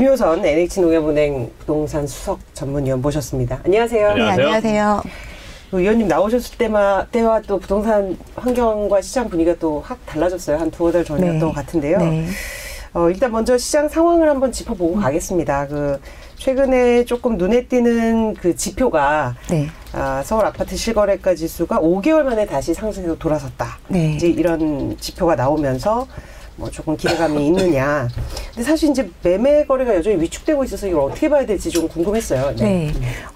김효선 NH농협은행 부동산 수석 전문위원 모셨습니다. 안녕하세요. 안녕하세요. 네, 안녕하세요. 위원님 나오셨을 때와 또 부동산 환경과 시장 분위기가 또 확 달라졌어요. 한 두어 달 전이었던 네. 것 같은데요. 네. 일단 먼저 시장 상황을 한번 짚어보고 가겠습니다. 최근에 조금 눈에 띄는 그 지표가 네. 서울 아파트 실거래가 지수가 5개월 만에 다시 상승해서 돌아섰다. 네. 이제 이런 지표가 나오면서 뭐 조금 기대감이 있느냐. 근데 사실 이제 매매 거래가 여전히 위축되고 있어서 이걸 어떻게 봐야 될지 좀 궁금했어요. 네.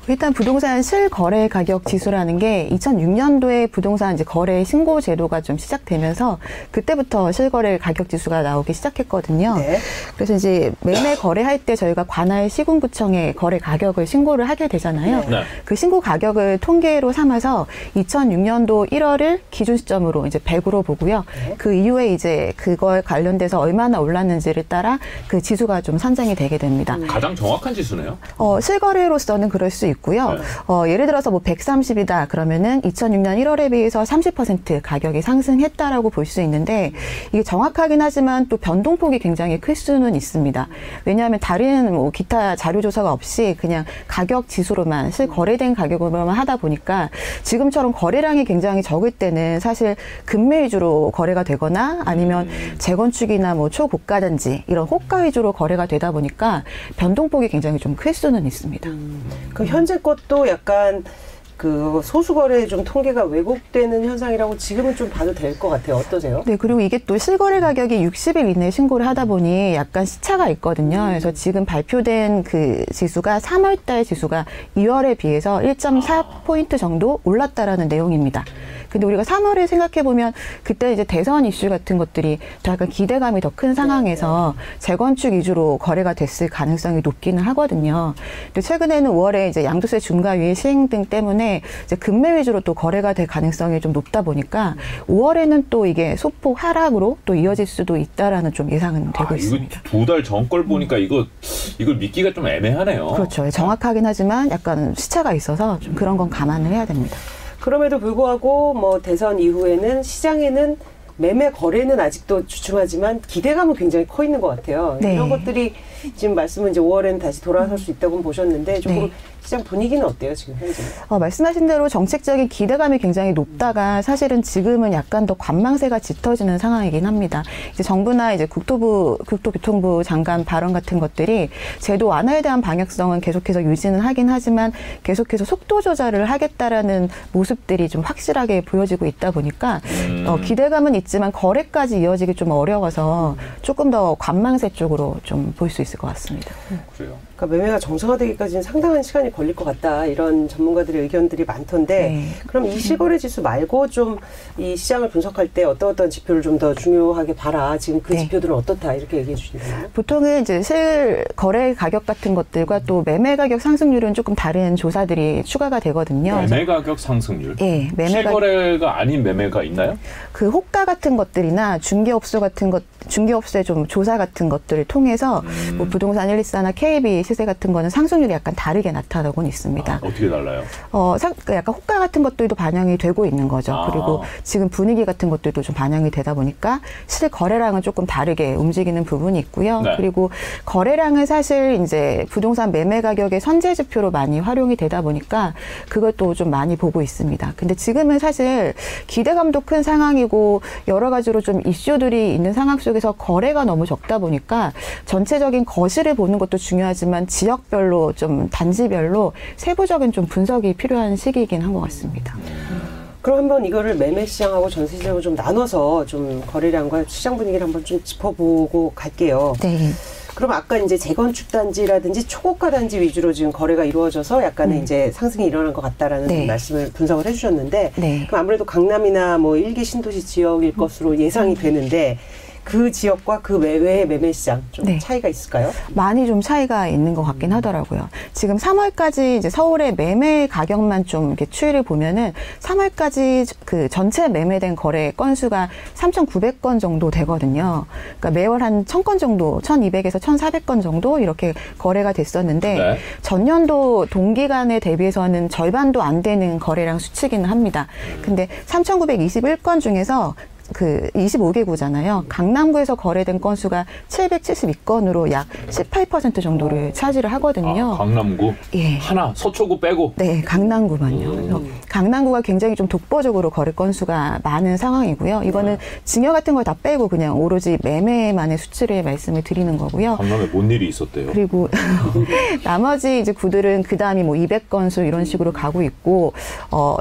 일단 부동산 실거래 가격 지수라는 게 2006년도에 부동산 이제 거래 신고 제도가 좀 시작되면서 그때부터 실거래 가격 지수가 나오기 시작했거든요. 네. 그래서 이제 매매 거래할 때 저희가 관할 시군구청에 거래 가격을 신고를 하게 되잖아요. 네. 그 신고 가격을 통계로 삼아서 2006년도 1월을 기준 시점으로 이제 100으로 보고요. 네. 그 이후에 이제 그걸 관련돼서 얼마나 올랐는지를 따라 그 지수가 좀 산정이 되게 됩니다. 가장 정확한 지수네요? 실거래로서는 그럴 수 있고요. 네. 예를 들어서 뭐 130이다 그러면은 2006년 1월에 비해서 30% 가격이 상승했다라고 볼 수 있는데 이게 정확하긴 하지만 또 변동폭이 굉장히 클 수는 있습니다. 왜냐하면 다른 뭐 기타 자료 조사가 없이 그냥 가격 지수로만 실거래된 가격으로만 하다 보니까 지금처럼 거래량이 굉장히 적을 때는 사실 금매 위주로 거래가 되거나 아니면 재건축이나 뭐 초고가든지 이런 호가 위주로 거래가 되다 보니까 변동폭이 굉장히 좀 클 수는 있습니다. 그럼 현재 것도 약간 그 소수거래의 좀 통계가 왜곡되는 현상이라고 지금은 좀 봐도 될 것 같아요. 어떠세요? 네. 그리고 이게 또 실거래 가격이 60일 이내에 신고를 하다 보니 약간 시차가 있거든요. 그래서 지금 발표된 그 지수가 3월 달 지수가 2월에 비해서 1.4포인트 정도 올랐다라는 내용입니다. 근데 우리가 3월에 생각해보면 그때 이제 대선 이슈 같은 것들이 약간 기대감이 더 큰 상황에서 재건축 위주로 거래가 됐을 가능성이 높기는 하거든요. 근데 최근에는 5월에 이제 양도세 중과 위의 시행 등 때문에 이제 금매 위주로 또 거래가 될 가능성이 좀 높다 보니까 5월에는 또 이게 소폭 하락으로 또 이어질 수도 있다라는 좀 예상은 되고 있습니다. 두 달 전 걸 보니까 이걸 믿기가 좀 애매하네요. 그렇죠. 정확하긴 하지만 약간 시차가 있어서 좀 그런 건 감안을 해야 됩니다. 그럼에도 불구하고 뭐 대선 이후에는 시장에는 매매 거래는 아직도 주춤하지만 기대감은 굉장히 커 있는 것 같아요. 네. 이런 것들이 지금 말씀은 이제 5월에는 다시 돌아설 수 있다고 보셨는데 조금 네. 시장 분위기는 어때요 지금 현재? 말씀하신 대로 정책적인 기대감이 굉장히 높다가 사실은 지금은 약간 더 관망세가 짙어지는 상황이긴 합니다. 이제 정부나 이제 국토교통부 장관 발언 같은 것들이 제도 완화에 대한 방향성은 계속해서 유지는 하긴 하지만 계속해서 속도 조절을 하겠다라는 모습들이 좀 확실하게 보여지고 있다 보니까 기대감은 있지만 거래까지 이어지기 좀 어려워서 조금 더 관망세 쪽으로 좀 볼 수 있을 것 같습니다. 그래요. 그러니까 매매가 정상화되기까지는 상당한 시간이 걸릴 것 같다. 이런 전문가들의 의견들이 많던데 네. 그럼 이 실거래 지수 말고 좀 이 시장을 분석할 때 어떤 지표를 좀 더 중요하게 봐라. 지금 그 네. 지표들은 어떻다. 이렇게 얘기해 주시나요? 보통은 이제 실거래 가격 같은 것들과 또 매매 가격 상승률은 조금 다른 조사들이 추가가 되거든요. 매매 가격 상승률? 네. 실거래가 아닌 매매가 있나요? 그 호가 같은 것들이나 중개업소의 좀 조사 같은 것들을 통해서 뭐 부동산 124나 KB 시세 같은 거는 상승률이 약간 다르게 나타나곤 있습니다. 어떻게 달라요? 약간 호가 같은 것들도 반영이 되고 있는 거죠. 그리고 지금 분위기 같은 것들도 좀 반영이 되다 보니까 실거래량은 조금 다르게 움직이는 부분이 있고요. 네. 그리고 거래량은 사실 이제 부동산 매매 가격의 선제 지표로 많이 활용이 되다 보니까 그것도 좀 많이 보고 있습니다. 근데 지금은 사실 기대감도 큰 상황이고 여러 가지로 좀 이슈들이 있는 상황 속에서 거래가 너무 적다 보니까 전체적인 거실을 보는 것도 중요하지만 지역별로 좀 단지별로 세부적인 좀 분석이 필요한 시기이긴 한 것 같습니다. 그럼 한번 이거를 매매 시장하고 전세 시장을 좀 나눠서 좀 거래량과 시장 분위기를 한번 좀 짚어보고 갈게요. 네. 그럼 아까 이제 재건축 단지라든지 초고가 단지 위주로 지금 거래가 이루어져서 약간의 이제 상승이 일어난 것 같다라는 네. 말씀을 분석을 해주셨는데 네. 그럼 아무래도 강남이나 뭐 1기 신도시 지역일 것으로 예상이 되는데. 그 지역과 그 외의 매매 시장 좀 네. 차이가 있을까요? 많이 좀 차이가 있는 것 같긴 하더라고요. 지금 3월까지 이제 서울의 매매 가격만 좀 이렇게 추이를 보면은 3월까지 그 전체 매매된 거래 건수가 3,900건 정도 되거든요. 그러니까 매월 한 1,000건 정도, 1,200에서 1,400건 정도 이렇게 거래가 됐었는데 네. 전년도 동기간에 대비해서는 절반도 안 되는 거래량 수치기는 합니다. 근데 3,921건 중에서 그 25개구잖아요. 강남구에서 거래된 건수가 772건으로 약 18% 정도를 차지를 하거든요. 아, 강남구? 예. 하나, 서초구 빼고? 네, 강남구만요. 그래서 강남구가 굉장히 좀 독보적으로 거래 건수가 많은 상황이고요. 이거는 증여 같은 걸 다 빼고 그냥 오로지 매매만의 수치를 말씀을 드리는 거고요. 강남에 뭔 일이 있었대요? 그리고 나머지 이제 구들은 그 다음이 뭐 200건수 이런 식으로 가고 있고,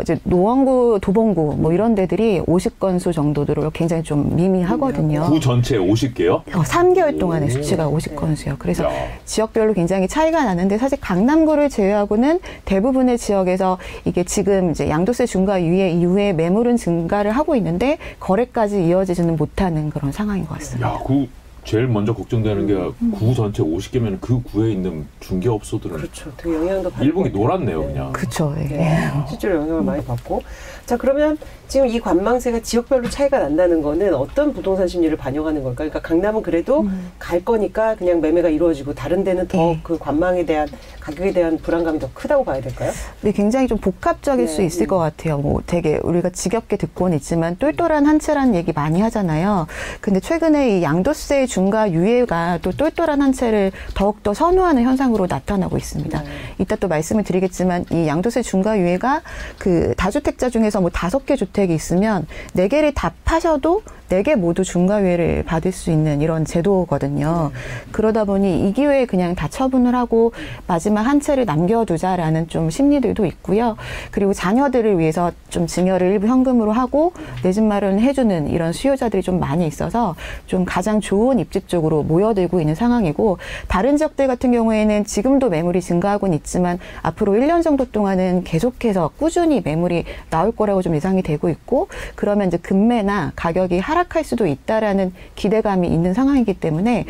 이제 노원구, 도봉구 뭐 이런 데들이 50건수 정도 굉장히 좀 미미하거든요. 구 전체 50개요? 3개월 동안의 수치가 50건수요. 그래서 야. 지역별로 굉장히 차이가 나는데 사실 강남구를 제외하고는 대부분의 지역에서 이게 지금 이제 양도세 중과 이후에 매물은 증가를 하고 있는데 거래까지 이어지지는 못하는 그런 상황인 것 같습니다. 야, 그 제일 먼저 걱정되는 게 구 전체 50개면 그 구에 있는 중개업소들은 그렇죠. 되게 영향도 받고 일봉이 놀았네요. 네. 그냥. 그렇죠. 네. 네. 실제로 영향을 많이 받고. 자, 그러면 지금 이 관망세가 지역별로 차이가 난다는 거는 어떤 부동산 심리를 반영하는 걸까? 그러니까 강남은 그래도 갈 거니까 그냥 매매가 이루어지고 다른 데는 더 그 관망에 대한 가격에 대한 불안감이 더 크다고 봐야 될까요? 네, 굉장히 좀 복합적일 수 있을 것 같아요. 뭐 되게 우리가 지겹게 듣고는 있지만 똘똘한 한 채라는 얘기 많이 하잖아요. 근데 최근에 이 양도세 중과 유예가 또 똘똘한 한 채를 더욱더 선호하는 현상으로 나타나고 있습니다. 이따 또 말씀을 드리겠지만 이 양도세 중과 유예가 그 다주택자 중에서 뭐 5개 주택이 있으면 4개를 다 파셔도 4개 모두 중과 유예를 받을 수 있는 이런 제도거든요. 그러다 보니 이 기회에 그냥 다 처분을 하고 마지막 한 채를 남겨두자라는 좀 심리들도 있고요. 그리고 자녀들을 위해서 좀 증여를 일부 현금으로 하고 내 집 마련을 해주는 이런 수요자들이 좀 많이 있어서 좀 가장 좋은 입지 쪽으로 모여들고 있는 상황이고 다른 지역들 같은 경우에는 지금도 매물이 증가하고는 있지만 앞으로 1년 정도 동안은 계속해서 꾸준히 매물이 나올 거라고 좀 예상이 되고 있고 그러면 이제 금매나 가격이 하락할 수도 있다라는 기대감이 있는 상황이기 때문에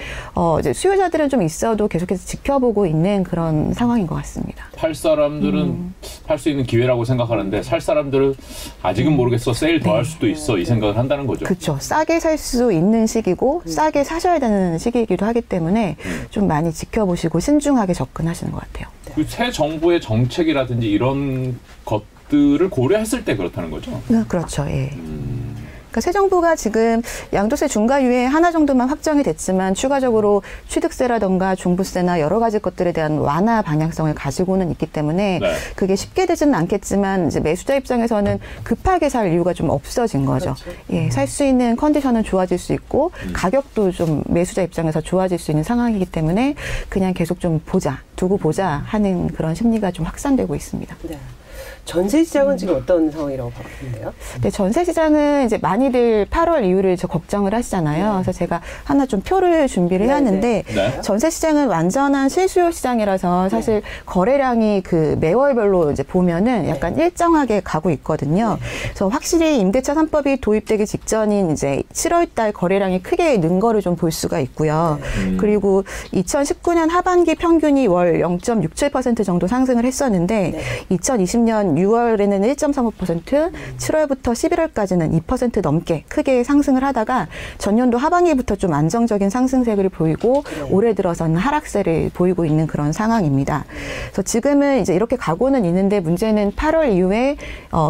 이제 수요자들은 좀 있어도 계속해서 지켜보고 있는 그런 상황인 것 같습니다. 팔 사람들은 팔 수 있는 기회라고 생각하는데 살 사람들은 아직은 모르겠어 세일 더 할 수도 있어 이 생각을 한다는 거죠. 그렇죠. 싸게 살 수 있는 시기고 싸게 사셔야 되는 시기이기도 하기 때문에 좀 많이 지켜보시고 신중하게 접근하시는 것 같아요. 그 새 정부의 정책이라든지 이런 것들을 고려했을 때 그렇다는 거죠. 그렇죠. 예. 그러니까 새 정부가 지금 양도세 중과 유예 하나 정도만 확정이 됐지만 추가적으로 취득세라던가 종부세나 여러 가지 것들에 대한 완화 방향성을 가지고는 있기 때문에 네. 그게 쉽게 되지는 않겠지만 이제 매수자 입장에서는 급하게 살 이유가 좀 없어진 거죠. 그렇죠. 예, 살 수 있는 컨디션은 좋아질 수 있고 가격도 좀 매수자 입장에서 좋아질 수 있는 상황이기 때문에 그냥 계속 좀 보자, 두고 보자 하는 그런 심리가 좀 확산되고 있습니다. 네. 전세 시장은 지금 어떤 상황이라고 보는데요? 네, 전세 시장은 이제 많이들 8월 이후를 걱정을 하시잖아요. 그래서 제가 하나 좀 표를 준비를 해왔는데 전세 시장은 완전한 실수요 시장이라서 사실 거래량이 그 매월별로 이제 보면은 약간 일정하게 가고 있거든요. 그래서 확실히 임대차 3법이 도입되기 직전인 이제 7월달 거래량이 크게 는 거를 좀 볼 수가 있고요. 그리고 2019년 하반기 평균이 월 0.67% 정도 상승을 했었는데 2020년 6월에는 1.35%, 7월부터 11월까지는 2% 넘게 크게 상승을 하다가 전년도 하반기부터 좀 안정적인 상승세를 보이고 올해 들어서는 하락세를 보이고 있는 그런 상황입니다. 그래서 지금은 이제 이렇게 가고는 있는데 문제는 8월 이후에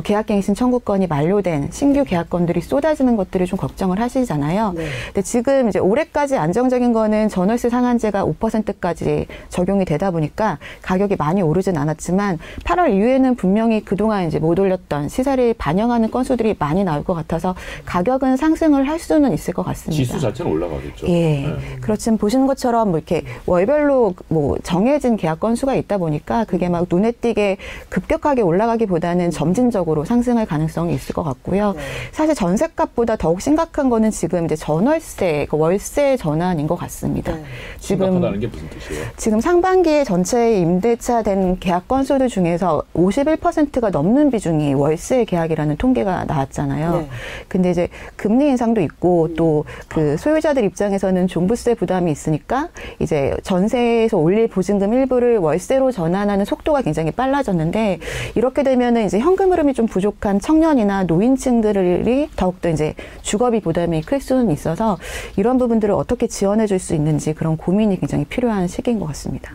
계약갱신 청구권이 만료된 신규 계약건들이 쏟아지는 것들을 좀 걱정을 하시잖아요. 근데 지금 이제 올해까지 안정적인 거는 전월세 상한제가 5%까지 적용이 되다 보니까 가격이 많이 오르진 않았지만 8월 이후에는 분명히 그동안 이제 못 올렸던 시세를 반영하는 건수들이 많이 나올 것 같아서 가격은 상승을 할 수는 있을 것 같습니다. 지수 자체는 올라가겠죠. 예. 네. 그렇지만 보시는 것처럼 뭐 이렇게 월별로 뭐 정해진 계약 건수가 있다 보니까 그게 막 눈에 띄게 급격하게 올라가기보다는 점진적으로 상승할 가능성이 있을 것 같고요. 네. 사실 전세값보다 더욱 심각한 거는 지금 이제 전월세, 월세 전환인 것 같습니다. 네. 지금 심각하다는 게 무슨 뜻이에요? 지금 상반기에 전체 임대차 된 계약 건수들 중에서 51%가 넘는 비중이 월세 계약이라는 통계가 나왔잖아요. 네. 근데 이제 금리 인상도 있고 또 그 소유자들 입장에서는 종부세 부담이 있으니까 이제 전세에서 올릴 보증금 일부를 월세로 전환하는 속도가 굉장히 빨라졌는데 이렇게 되면은 이제 현금 흐름이 좀 부족한 청년이나 노인층들이 더욱더 이제 주거비 부담이 클 수는 있어서 이런 부분들을 어떻게 지원해 줄 수 있는지 그런 고민이 굉장히 필요한 시기인 것 같습니다.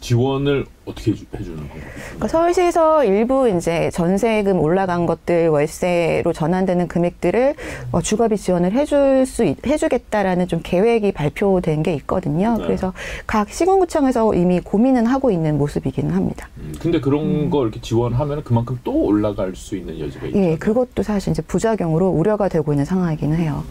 지원을 어떻게 해주는 거예요? 그러니까 서울시에서 일부 이제 전세금 올라간 것들 월세로 전환되는 금액들을 주거비 지원을 해주겠다라는 좀 계획이 발표된 게 있거든요. 네. 그래서 각 시군구청에서 이미 고민은 하고 있는 모습이기는 합니다. 근데 그런 거 이렇게 지원하면 그만큼 또 올라갈 수 있는 여지가 있죠. 예, 그것도 사실 이제 부작용으로 우려가 되고 있는 상황이기는 해요.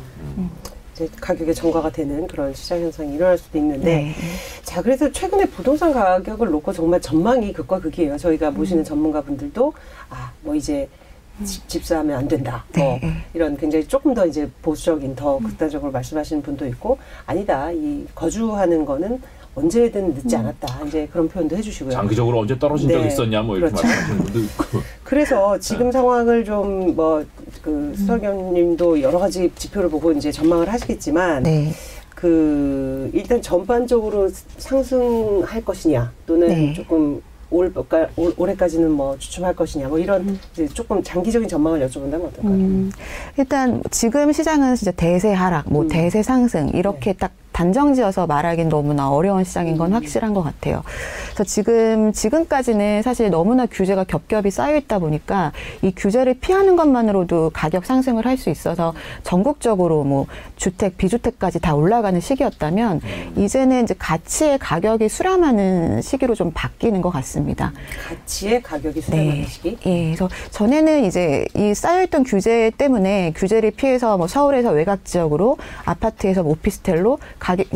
가격의 정가가 되는 그런 시장 현상이 일어날 수도 있는데 네. 자, 그래서 최근에 부동산 가격을 놓고 정말 전망이 극과 극이에요. 저희가 모시는 전문가분들도 아, 뭐 이제 집사하면 안 된다. 네. 이런 굉장히 조금 더 이제 보수적인 더 극단적으로 말씀하시는 분도 있고 아니다. 이 거주하는 거는 언제든 늦지 않았다. 이제 그런 표현도 해주시고요. 장기적으로 언제 떨어진 적 있었냐 뭐 이렇게 그렇죠. 말씀하시는 분도 있고. 그래서 지금 네. 상황을 좀 뭐 그 수석연님도 여러 가지 지표를 보고 이제 전망을 하시겠지만 네. 그 일단 전반적으로 상승할 것이냐 또는 네. 조금 올해까지는 뭐 주춤할 것이냐 뭐 이런 이제 조금 장기적인 전망을 여쭤본다면 어떨까요? 일단 지금 시장은 진짜 대세 하락, 뭐 대세 상승 이렇게 네. 딱 단정지어서 말하기는 너무나 어려운 시장인 건 확실한 것 같아요. 그래서 지금까지는 사실 너무나 규제가 겹겹이 쌓여 있다 보니까 이 규제를 피하는 것만으로도 가격 상승을 할 수 있어서 전국적으로 뭐 주택, 비주택까지 다 올라가는 시기였다면 이제는 이제 가치의 가격이 수렴하는 시기로 좀 바뀌는 것 같습니다. 가치의 가격이 수렴하는 네. 시기? 예. 그래서 전에는 이제 이 쌓여있던 규제 때문에 규제를 피해서 뭐 서울에서 외곽 지역으로 아파트에서 뭐 오피스텔로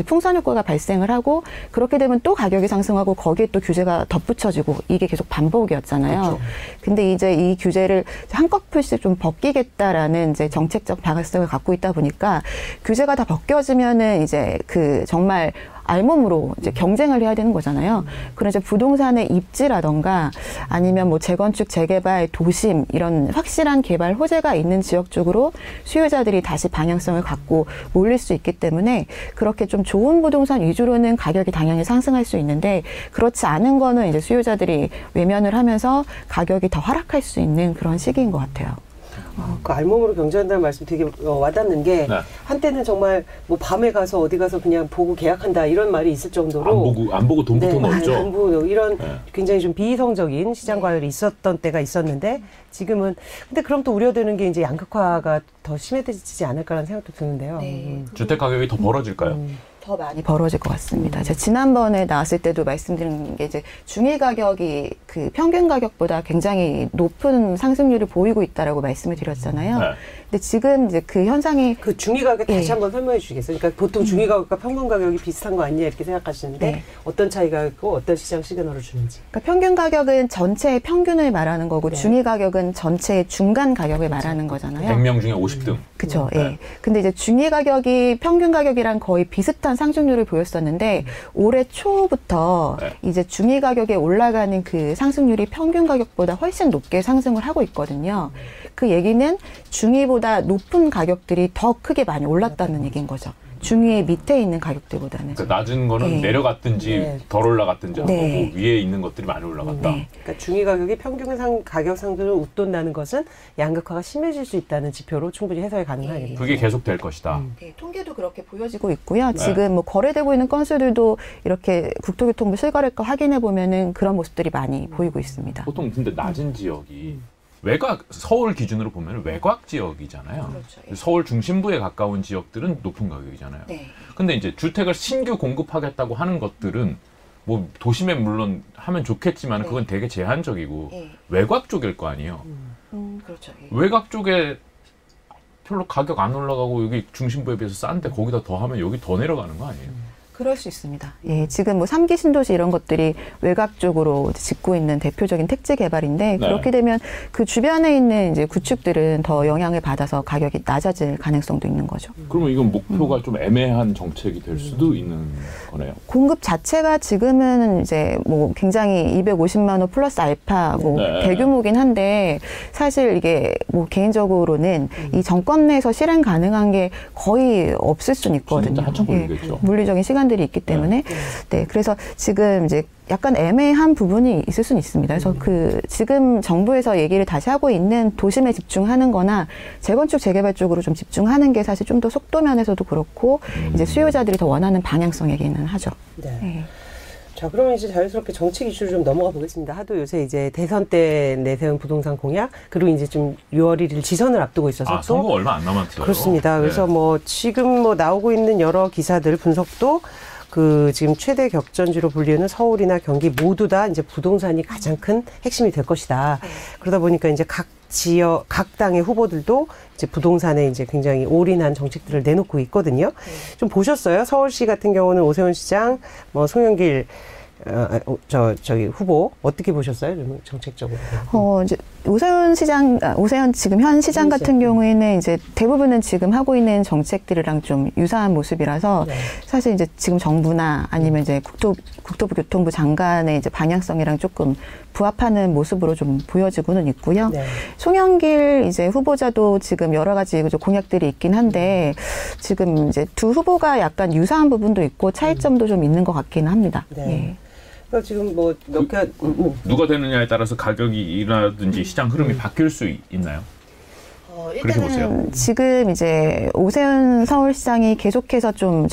풍선 효과가 발생을 하고 그렇게 되면 또 가격이 상승하고 거기에 또 규제가 덧붙여지고 이게 계속 반복이었잖아요. 그렇죠. 근데 이제 이 규제를 한꺼풀씩 좀 벗기겠다라는 이제 정책적 방향성을 갖고 있다 보니까 규제가 다 벗겨지면은 이제 그 정말 알몸으로 이제 경쟁을 해야 되는 거잖아요. 그런 이제 부동산의 입지라던가 아니면 뭐 재건축, 재개발, 도심 이런 확실한 개발 호재가 있는 지역 쪽으로 수요자들이 다시 방향성을 갖고 몰릴 수 있기 때문에 그렇게 좀 좋은 부동산 위주로는 가격이 당연히 상승할 수 있는데 그렇지 않은 거는 이제 수요자들이 외면을 하면서 가격이 더 하락할 수 있는 그런 시기인 것 같아요. 그 알몸으로 경제한다는 말씀 되게 와닿는 게 네. 한때는 정말 뭐 밤에 가서 어디 가서 그냥 보고 계약한다 이런 말이 있을 정도로 안 보고 돈부터 넣었죠. 네, 돈부 이런 네. 굉장히 좀 비이성적인 시장 관리가 있었던 때가 있었는데 지금은 근데 그럼 또 우려되는 게 이제 양극화가 더 심해지지 않을까라는 생각도 드는데요. 네. 주택 가격이 더 벌어질까요? 더 많이 벌어질 것 같습니다. 제가 지난번에 나왔을 때도 말씀드린 게 이제 중위 가격이 그 평균 가격보다 굉장히 높은 상승률을 보이고 있다라고 말씀을 드렸잖아요. 네. 근데 지금 이제 그 현상이 그 중위 가격 다시 예. 한번 설명해 주시겠어요? 그러니까 보통 중위 가격과 평균 가격이 비슷한 거 아니냐 이렇게 생각하시는데 네. 어떤 차이가 있고 어떤 시장 시그널을 주는지. 그러니까 평균 가격은 전체의 평균을 말하는 거고 네. 중위 가격은 전체의 중간 가격을 말하는 거잖아요. 100명 중에 50등. 그렇죠. 예. 네. 근데 이제 중위 가격이 평균 가격이랑 거의 비슷한 상승률을 보였었는데 올해 초부터 네. 이제 중위 가격에 올라가는 그 상승률이 평균 가격보다 훨씬 높게 상승을 하고 있거든요. 그 얘기는 중위보다 높은 가격들이 더 크게 많이 올랐다는 얘기인 거죠. 중위의 밑에 있는 가격들보다는. 그러니까 낮은 거는 네. 내려갔든지 네. 덜 올라갔든지 한 네. 거고 위에 있는 것들이 많이 올라갔다. 네. 그러니까 중위 가격이 평균 가격 상승률을 웃돈다는 것은 양극화가 심해질 수 있다는 지표로 충분히 해석이 가능하겠네요. 네. 그게 계속 될 것이다. 네. 통계도 그렇게 보여지고 있고요. 네. 지금 뭐 거래되고 있는 건수들도 이렇게 국토교통부 실거래가 확인해 보면은 그런 모습들이 많이 보이고 있습니다. 보통 근데 낮은 지역이 외곽, 서울 기준으로 보면 외곽 지역이잖아요. 그렇죠, 예. 서울 중심부에 가까운 지역들은 높은 가격이잖아요. 네. 근데 이제 주택을 신규 공급하겠다고 하는 것들은 뭐 도심에 물론 하면 좋겠지만 네. 그건 되게 제한적이고 예. 외곽 쪽일 거 아니에요. 그렇죠, 예. 외곽 쪽에 별로 가격 안 올라가고 여기 중심부에 비해서 싼데 거기다 더 하면 여기 더 내려가는 거 아니에요? 그럴 수 있습니다. 예, 지금 뭐 3기 신도시 이런 것들이 외곽 쪽으로 짓고 있는 대표적인 택지 개발인데 네. 그렇게 되면 그 주변에 있는 이제 구축들은 더 영향을 받아서 가격이 낮아질 가능성도 있는 거죠. 그러면 이건 목표가 좀 애매한 정책이 될 수도 있는 거네요. 공급 자체가 지금은 이제 뭐 굉장히 250만 호 플러스 알파 뭐 네. 대규모긴 한데 사실 이게 뭐 개인적으로는 이 정권 내에서 실행 가능한 게 거의 없을 수는 있거든요. 한참 걸리겠죠. 예, 물리적인 시간 들이 있기 때문에 네. 네, 그래서 지금 이제 약간 애매한 부분이 있을 수는 있습니다. 그래서 그 지금 정부에서 얘기를 다시 하고 있는 도심에 집중하는 거나 재건축 재개발 쪽으로 좀 집중하는 게 사실 좀 더 속도 면에서도 그렇고 이제 수요자들이 더 원하는 방향성이기는 하죠. 네. 네. 자, 그러면 이제 자연스럽게 정책 이슈로 좀 넘어가 보겠습니다. 하도 요새 이제 대선 때 내세운 부동산 공약, 그리고 이제 지금 6월 1일 지선을 앞두고 있어서. 아, 선거 얼마 안 남았어요. 그렇습니다. 그래서 네. 뭐 지금 뭐 나오고 있는 여러 기사들 분석도 그 지금 최대 격전지로 불리는 서울이나 경기 모두 다 이제 부동산이 가장 큰 핵심이 될 것이다. 그러다 보니까 이제 각 지역, 각 당의 후보들도 이제 부동산에 이제 굉장히 올인한 정책들을 내놓고 있거든요. 좀 보셨어요? 서울시 같은 경우는 오세훈 시장, 뭐 송영길 저기 후보 어떻게 보셨어요? 정책적으로. 이제 오세훈 지금 현 시장 같은 경우에는 이제 대부분은 지금 하고 있는 정책들이랑 좀 유사한 모습이라서 네. 사실 이제 지금 정부나 아니면 이제 국토부 교통부 장관의 이제 방향성이랑 조금 부합하는 모습으로 좀 보여지고는 있고요. 네. 송영길 이제 후보자도 지금 여러 가지 공약들이 있긴 한데 지금 이제 두 후보가 약간 유사한 부분도 있고 차이점도 좀 있는 것 같기는 합니다. 네. 예. 지금 뭐 몇 개 누가 되느냐에 따라서 가격이라든지 시장 흐름이 바뀔 수 있나요? 일단은 지금 이제 오세훈 서울시장이 계속해서 좀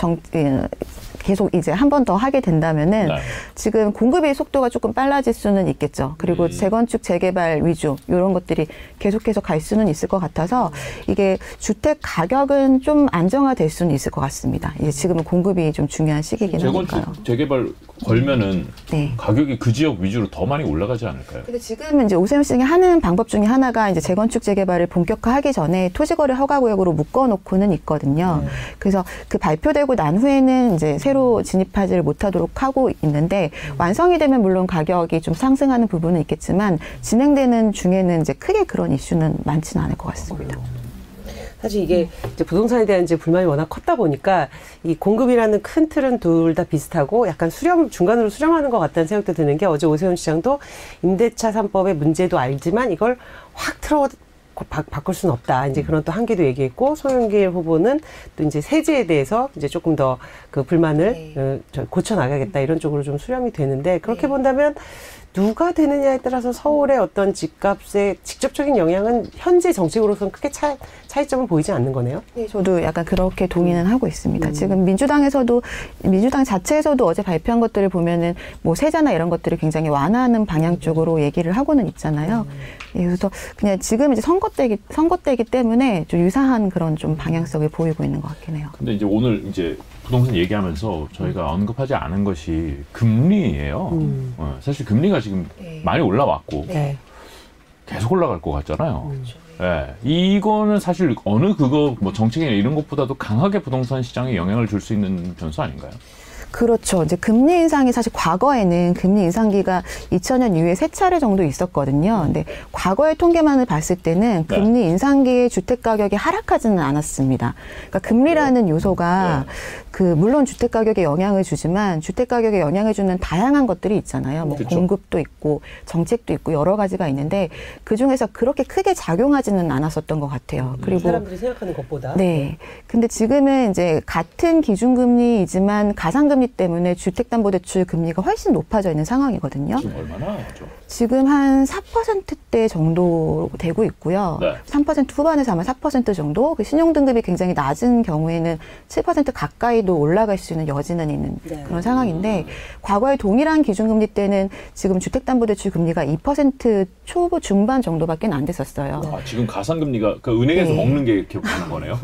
계속 이제 한 번 더 하게 된다면은 네. 지금 공급의 속도가 조금 빨라질 수는 있겠죠. 그리고 재건축, 재개발 위주 이런 것들이 계속해서 갈 수는 있을 것 같아서 이게 주택 가격은 좀 안정화될 수는 있을 것 같습니다. 이제 지금은 공급이 좀 중요한 시기이긴 하니까요. 재건축, 재개발 걸면은 네. 가격이 그 지역 위주로 더 많이 올라가지 않을까요? 근데 지금 이제 오세훈 시장이 하는 방법 중에 하나가 이제 재건축, 재개발을 본격화하기 전에 토지거래 허가구역으로 묶어놓고는 있거든요. 그래서 그 발표되고 난 후에는 이제 새로 진입하지를 못하도록 하고 있는데 완성이 되면 물론 가격이 좀 상승하는 부분은 있겠지만 진행되는 중에는 이제 크게 그런 이슈는 많지는 않을 것 같습니다. 사실 이게 이제 부동산에 대한 이제 불만이 워낙 컸다 보니까 이 공급이라는 큰 틀은 둘 다 비슷하고 약간 중간으로 수렴하는 것 같다는 생각도 드는 게 어제 오세훈 시장도 임대차 3법의 문제도 알지만 이걸 확 바꿀 수는 없다. 이제 그런 또 한계도 얘기했고, 송영길 후보는 또 이제 세제에 대해서 이제 조금 더 그 불만을 고쳐나가겠다. 이런 쪽으로 좀 수렴이 되는데, 그렇게 본다면 누가 되느냐에 따라서 서울의 어떤 집값의 직접적인 영향은 현재 정책으로서는 크게 차이점은 보이지 않는 거네요. 네, 저도 약간 그렇게 동의는 하고 있습니다. 지금 민주당 자체에서도 어제 발표한 것들을 보면은 뭐 세제나 이런 것들을 굉장히 완화하는 방향 쪽으로 얘기를 하고는 있잖아요. 예, 그래서 그냥 지금 이제 선거 때이기 때문에 좀 유사한 그런 좀 방향성이 보이고 있는 것 같긴 해요. 근데 이제 오늘 이제 부동산 얘기하면서 저희가 언급하지 않은 것이 금리예요. 사실 금리가 지금 많이 올라왔고 계속 올라갈 것 같잖아요. 네. 이거는 사실 어느 뭐 정책이나 이런 것보다도 강하게 부동산 시장에 영향을 줄 수 있는 변수 아닌가요? 그렇죠. 이제 금리 인상이 사실 과거에는 금리 인상기가 2000년 이후에 3차례 정도 있었거든요. 근데 과거의 통계만을 봤을 때는 금리 인상기에 주택 가격이 하락하지는 않았습니다. 그러니까 금리라는 요소가 물론 주택 가격에 영향을 주지만 주택 가격에 영향을 주는 다양한 것들이 있잖아요. 뭐 공급도 있고 정책도 있고 여러 가지가 있는데 그 중에서 그렇게 크게 작용하지는 않았었던 것 같아요. 그리고 사람들이 생각하는 것보다. 네. 근데 지금은 이제 같은 기준금리이지만 가상금 때문에 주택담보대출 금리가 훨씬 높아져 있는 상황이거든요. 지금 얼마나 하죠? 지금 한 4%대 정도 되고 있고요. 3% 후반에서 아마 4% 정도. 그 신용등급이 굉장히 낮은 경우에는 7% 가까이도 올라갈 수 있는 여지는 있는 그런 상황인데 과거의 동일한 기준금리 때는 지금 주택담보대출 금리가 2% 초보 중반 정도밖에 안 됐었어요. 아, 지금 가상금리가 그 은행에서 먹는 게 이렇게 보는 거네요?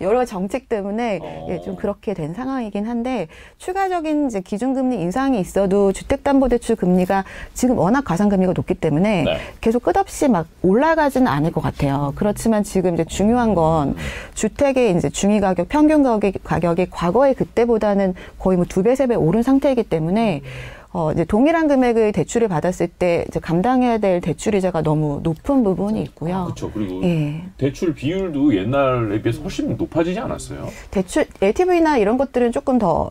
여러 정책 때문에 좀 그렇게 된 상황이긴 한데 추가적인 이제 기준금리 인상이 있어도 주택담보대출 금리가 지금 워낙 가상금리가 높기 때문에 계속 끝없이 막 올라가지는 않을 것 같아요. 그렇지만 지금 이제 중요한 건 주택의 이제 중위가격, 평균 가격이 과거의 그때보다는 거의 뭐 2배, 3배 오른 상태이기 때문에 이제 동일한 금액의 대출을 받았을 때 이제 감당해야 될 대출이자가 너무 높은 부분이 있고요. 아, 그렇죠. 그리고 대출 비율도 옛날에 비해서 훨씬 높아지지 않았어요. 대출 LTV나 이런 것들은 조금 더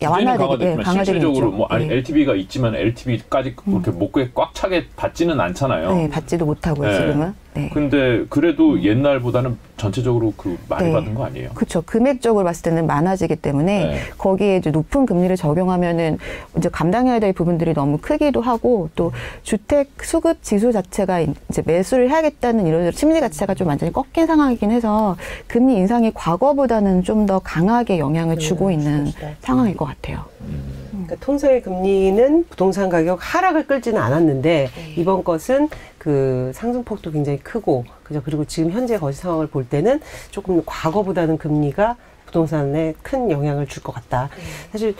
강화되겠지만 실질적으로 뭐 LTV가 있지만 LTV까지 그렇게 목에 꽉 차게 받지는 않잖아요. 네, 받지도 못하고요 지금은. 네. 근데 그래도 옛날보다는 전체적으로 많이 받은 거 아니에요? 그렇죠. 금액적으로 봤을 때는 많아지기 때문에 거기에 이제 높은 금리를 적용하면은 이제 감당해야 될 부분들이 너무 크기도 하고 또 주택 수급 지수 자체가 이제 매수를 해야겠다는 이런 심리 자체가 좀 완전히 꺾인 상황이긴 해서 금리 인상이 과거보다는 좀 더 강하게 영향을 주고 있는 상황일 것 같아요. 그러니까 통상의 금리는 부동산 가격 하락을 끌지는 않았는데 네. 이번 것은 그 상승폭도 굉장히 크고 그죠. 그리고 지금 현재 거시 상황을 볼 때는 조금 과거보다는 금리가 부동산에 큰 영향을 줄 것 같다. 네. 사실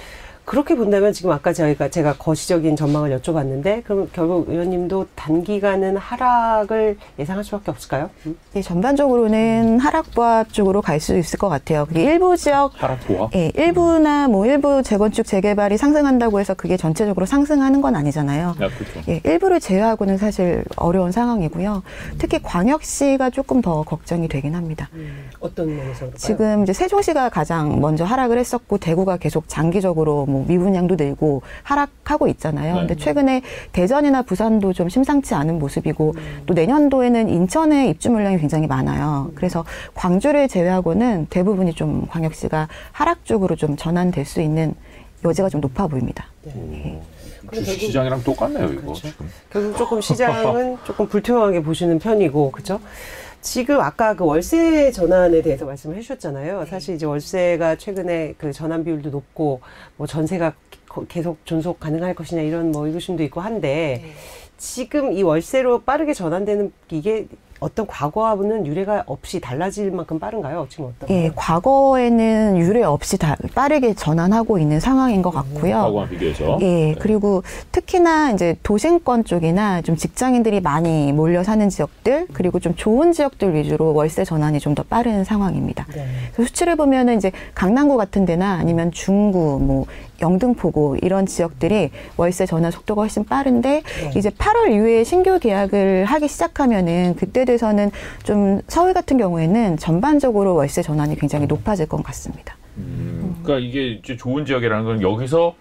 그렇게 본다면 지금 아까 제가 거시적인 전망을 여쭤봤는데 그럼 결국 의원님도 단기간은 하락을 예상할 수밖에 없을까요? 네, 전반적으로는 하락부합 쪽으로 갈 수 있을 것 같아요. 그게 일부 지역 하락부합? 예, 일부나 뭐 일부 재건축 재개발이 상승한다고 해서 그게 전체적으로 상승하는 건 아니잖아요. 아, 그렇죠. 예, 일부를 제외하고는 사실 어려운 상황이고요. 특히 광역시가 조금 더 걱정이 되긴 합니다. 어떤 면에서 그럴까요? 지금 이제 세종시가 가장 먼저 하락을 했었고 대구가 계속 장기적으로 뭐 미분양도 늘고 하락하고 있잖아요. 근데 최근에 대전이나 부산도 좀 심상치 않은 모습이고 또 내년도에는 인천의 입주 물량이 굉장히 많아요. 그래서 광주를 제외하고는 대부분이 좀 광역시가 하락 쪽으로 좀 전환될 수 있는 여지가 좀 높아 보입니다. 네. 주시장이랑 똑같네요, 이거. 그렇죠. 지금. 결국 조금 시장은 조금 불투명하게 보시는 편이고, 그렇죠? 지금 아까 그 월세 전환에 대해서 말씀을 해주셨잖아요. 사실 이제 월세가 최근에 그 전환 비율도 높고 뭐 전세가 계속 존속 가능할 것이냐 이런 뭐 의구심도 있고 한데 지금 이 월세로 빠르게 전환되는 이게 어떤 과거하고는 유례가 없이 달라질 만큼 빠른가요? 지금 어떤? 예, 과거에는 유례 없이 빠르게 전환하고 있는 상황인 것 같고요. 과거와 비교해서. 예, 네. 그리고 특히나 이제 도심권 쪽이나 좀 직장인들이 많이 몰려 사는 지역들, 그리고 좀 좋은 지역들 위주로 월세 전환이 좀 더 빠른 상황입니다. 네. 그래서 수치를 보면은 이제 강남구 같은 데나 아니면 중구, 뭐 영등포구 이런 지역들이 월세 전환 속도가 훨씬 빠른데 네. 이제 8월 이후에 신규 계약을 하기 시작하면은 그때 돼서는 좀 서울 같은 경우에는 전반적으로 월세 전환이 굉장히 높아질 것 같습니다. 그러니까 이게 이제 좋은 지역이라는 건 여기서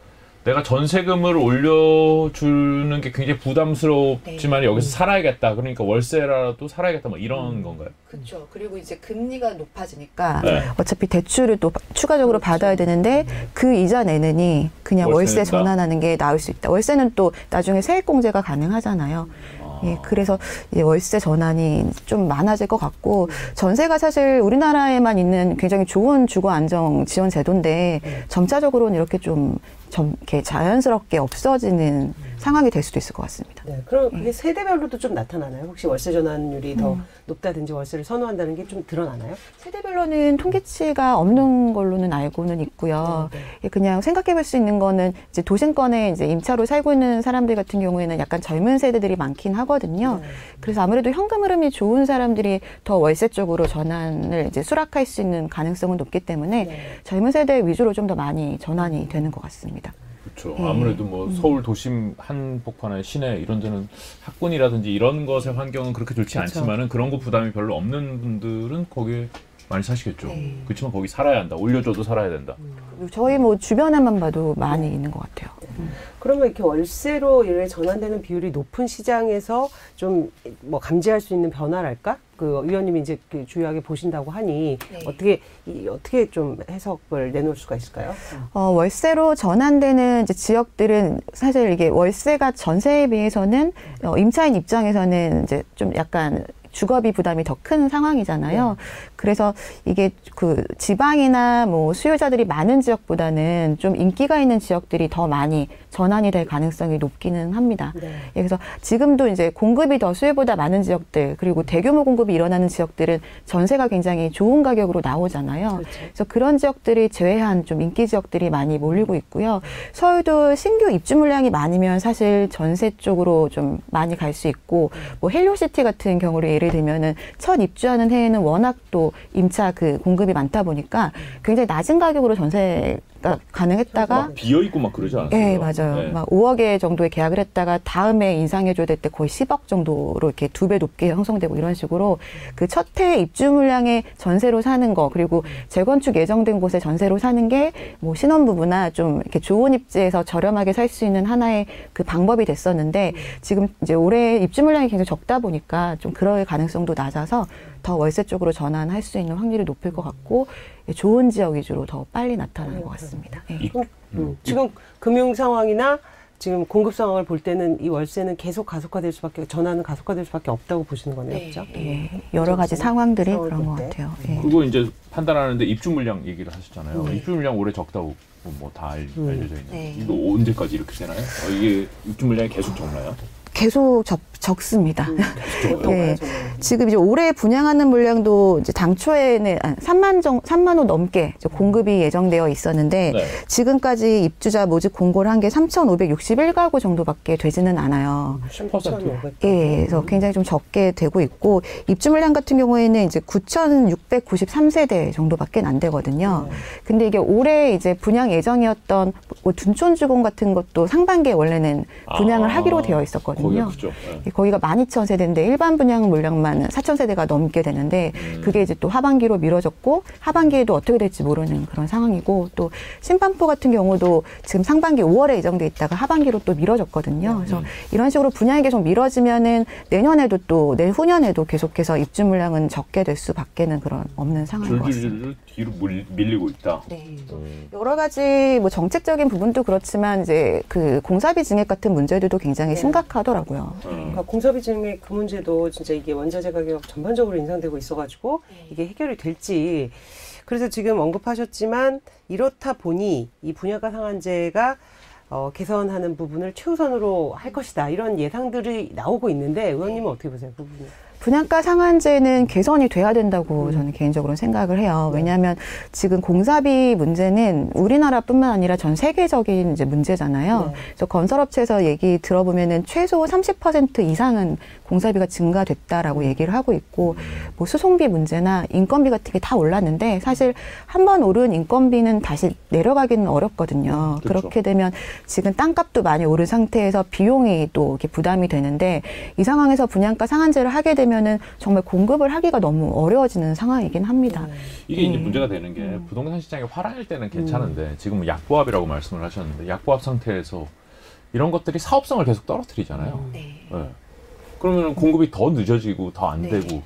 내가 전세금을 올려주는 게 굉장히 부담스럽지만 네. 여기서 살아야겠다. 그러니까 월세라도 살아야겠다. 뭐 이런 건가요? 그렇죠. 그리고 이제 금리가 높아지니까 네. 어차피 대출을 또 추가적으로 그렇죠. 받아야 되는데 그 이자 내느니 그냥 월세 전환하는 게 나을 수 있다. 월세는 또 나중에 세액공제가 가능하잖아요. 예, 그래서 이제 월세 전환이 좀 많아질 것 같고 전세가 사실 우리나라에만 있는 굉장히 좋은 주거 안정 지원 제도인데 점차적으로는 이렇게 좀 이렇게 자연스럽게 없어지는 상황이 될 수도 있을 것 같습니다. 네, 그럼 그게 세대별로도 좀 나타나나요? 혹시 월세 전환율이 더 높다든지 월세를 선호한다는 게 좀 드러나나요? 세대별로는 통계치가 없는 걸로는 알고는 있고요. 네. 그냥 생각해볼 수 있는 거는 이제 도심권에 이제 임차로 살고 있는 사람들 같은 경우에는 약간 젊은 세대들이 많긴 하거든요. 네. 그래서 아무래도 현금 흐름이 좋은 사람들이 더 월세 쪽으로 전환을 이제 수락할 수 있는 가능성은 높기 때문에 네. 젊은 세대 위주로 좀 더 많이 전환이 되는 것 같습니다. 그렇죠. 아무래도 뭐 서울 도심 한복판의 시내 이런 데는 학군이라든지 이런 것의 환경은 그렇게 좋지 그렇죠. 않지만은 그런 거 부담이 별로 없는 분들은 거기에 많이 사시겠죠. 그렇지만 거기 살아야 한다. 올려줘도 살아야 된다. 저희 뭐 주변에만 봐도 많이 있는 것 같아요. 그러면 이렇게 월세로 이렇게 전환되는 비율이 높은 시장에서 좀 뭐 감지할 수 있는 변화랄까? 그 의원님이 이제 주요하게 보신다고 하니 네. 어떻게 좀 해석을 내놓을 수가 있을까요? 월세로 전환되는 이제 지역들은 사실 이게 월세가 전세에 비해서는 임차인 입장에서는 이제 좀 약간 주거비 부담이 더 큰 상황이잖아요. 그래서 이게 그 지방이나 뭐 수요자들이 많은 지역보다는 좀 인기가 있는 지역들이 더 많이 전환이 될 가능성이 높기는 합니다. 네. 그래서 지금도 이제 공급이 더 수요보다 많은 지역들 그리고 대규모 공급이 일어나는 지역들은 전세가 굉장히 좋은 가격으로 나오잖아요. 그렇죠. 그래서 그런 지역들이 제외한 좀 인기 지역들이 많이 몰리고 있고요. 서울도 신규 입주 물량이 많으면 사실 전세 쪽으로 좀 많이 갈 수 있고 뭐 헬리오시티 같은 경우로 예를 들면은 첫 입주하는 해에는 워낙 또 임차 그 공급이 많다 보니까 굉장히 낮은 가격으로 전세 가능했다가 막 비어있고 막 그러지 않았어요? 네, 맞아요. 네. 막 5억에 정도의 계약을 했다가 다음에 인상해줘야 될 때 거의 10억 정도로 이렇게 2배 높게 형성되고 이런 식으로 그 첫 해 입주 물량에 전세로 사는 거 그리고 재건축 예정된 곳에 전세로 사는 게 뭐 신혼부부나 좀 이렇게 좋은 입지에서 저렴하게 살 수 있는 하나의 그 방법이 됐었는데 지금 이제 올해 입주 물량이 굉장히 적다 보니까 좀 그럴 가능성도 낮아서 더 월세 쪽으로 전환할 수 있는 확률이 높을 것 같고 좋은 지역 위주로 더 빨리 나타나는 것 같습니다. 네. 지금 금융 상황이나 지금 공급 상황을 볼 때는 이 월세는 계속 가속화될 수밖에, 전환은 가속화될 수밖에 없다고 보시는 거네요, 네. 그렇죠? 네. 여러 가지 상황들이 그런 것 같아요. 네. 그거 이제 판단하는데 입주 물량 얘기를 하셨잖아요. 네. 입주 물량 올해 적다고 뭐 다 알려져 있는데 네. 이거 언제까지 이렇게 되나요? 이게 입주 물량이 계속 적나요? 계속 적습니다. 네. 지금 이제 올해 분양하는 물량도 이제 당초에는 3만 호 넘게 이제 공급이 예정되어 있었는데 네. 지금까지 입주자 모집 공고를 한 게 3,561가구 정도밖에 되지는 않아요. 10%요? 예, 그래서 굉장히 좀 적게 되고 있고 입주 물량 같은 경우에는 이제 9,693세대 정도밖에 안 되거든요. 근데 이게 올해 이제 분양 예정이었던 뭐 둔촌주공 같은 것도 상반기에 원래는 분양을 하기로 되어 있었거든요. 네. 거기가 12,000세대인데 일반 분양 물량만 4,000세대가 넘게 되는데 그게 이제 또 하반기로 미뤄졌고 하반기에도 어떻게 될지 모르는 그런 상황이고 또 신반포 같은 경우도 지금 상반기 5월에 예정돼 있다가 하반기로 또 미뤄졌거든요. 그래서 이런 식으로 분양이 계속 미뤄지면은 내년에도 또 내후년에도 계속해서 입주 물량은 적게 될 수밖에는 그런 없는 상황인 것 같습니다. 뒤로 밀리고 있다. 네. 여러 가지 뭐 정책적인 부분도 그렇지만 이제 그 공사비 증액 같은 문제들도 굉장히 심각하더라고요. 그러니까 공사비 증액 그 문제도 진짜 이게 원자재 가격 전반적으로 인상되고 있어가지고 이게 해결이 될지. 그래서 지금 언급하셨지만 이렇다 보니 이 분양가 상한제가 개선하는 부분을 최우선으로 할 것이다. 이런 예상들이 나오고 있는데 의원님은 어떻게 보세요? 그 부분은? 분양가 상한제는 개선이 돼야 된다고 저는 개인적으로는 생각을 해요. 왜냐하면 지금 공사비 문제는 우리나라뿐만 아니라 전 세계적인 이제 문제잖아요. 그래서 건설업체에서 얘기 들어보면은 최소 30% 이상은 공사비가 증가됐다라고 얘기를 하고 있고 뭐 수송비 문제나 인건비 같은 게 다 올랐는데 사실 한 번 오른 인건비는 다시 내려가기는 어렵거든요. 그렇죠. 그렇게 되면 지금 땅값도 많이 오른 상태에서 비용이 또 이렇게 부담이 되는데 이 상황에서 분양가 상한제를 하게 되면 정말 공급을 하기가 너무 어려워지는 상황이긴 합니다. 이게 이제 문제가 되는 게 부동산 시장이 화랑일 때는 괜찮은데 지금 약보합이라고 말씀을 하셨는데 약보합 상태에서 이런 것들이 사업성을 계속 떨어뜨리잖아요. 네. 네. 그러면 공급이 더 늦어지고 더 안 되고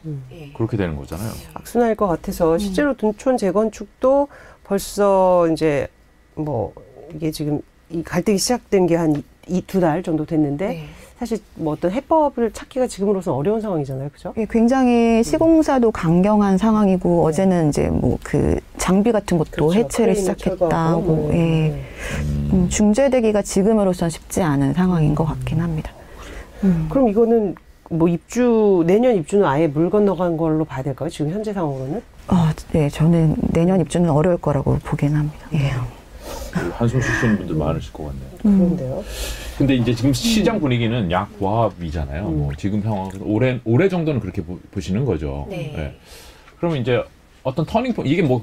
그렇게 되는 거잖아요. 악순환일 것 같아서 실제로 둔촌 재건축도 벌써 이제 뭐 이게 지금 이 갈등이 시작된 게 한 2-2달 정도 됐는데 네. 사실 뭐 어떤 해법을 찾기가 지금으로서는 어려운 상황이잖아요, 그죠? 예, 굉장히 시공사도 강경한 상황이고 네. 어제는 이제 뭐 그 장비 같은 것도 그렇죠. 해체를 시작했다고, 예, 중재되기가 지금으로서는 쉽지 않은 상황인 것 같긴 합니다. 그럼 이거는 뭐 입주 내년 입주는 아예 물 건너간 걸로 봐야 될까요? 지금 현재 상황으로는? 네, 저는 내년 입주는 어려울 거라고 보긴 합니다. 예. 한숨 쉬시는 분들 많으실 것 같네요. 그런데요. 근데 이제 지금 시장 분위기는 약보합이잖아요. 뭐 지금 상황 올해 정도는 그렇게 보시는 거죠. 네. 네. 그러면 이제 어떤 터닝 포인트 이게 뭐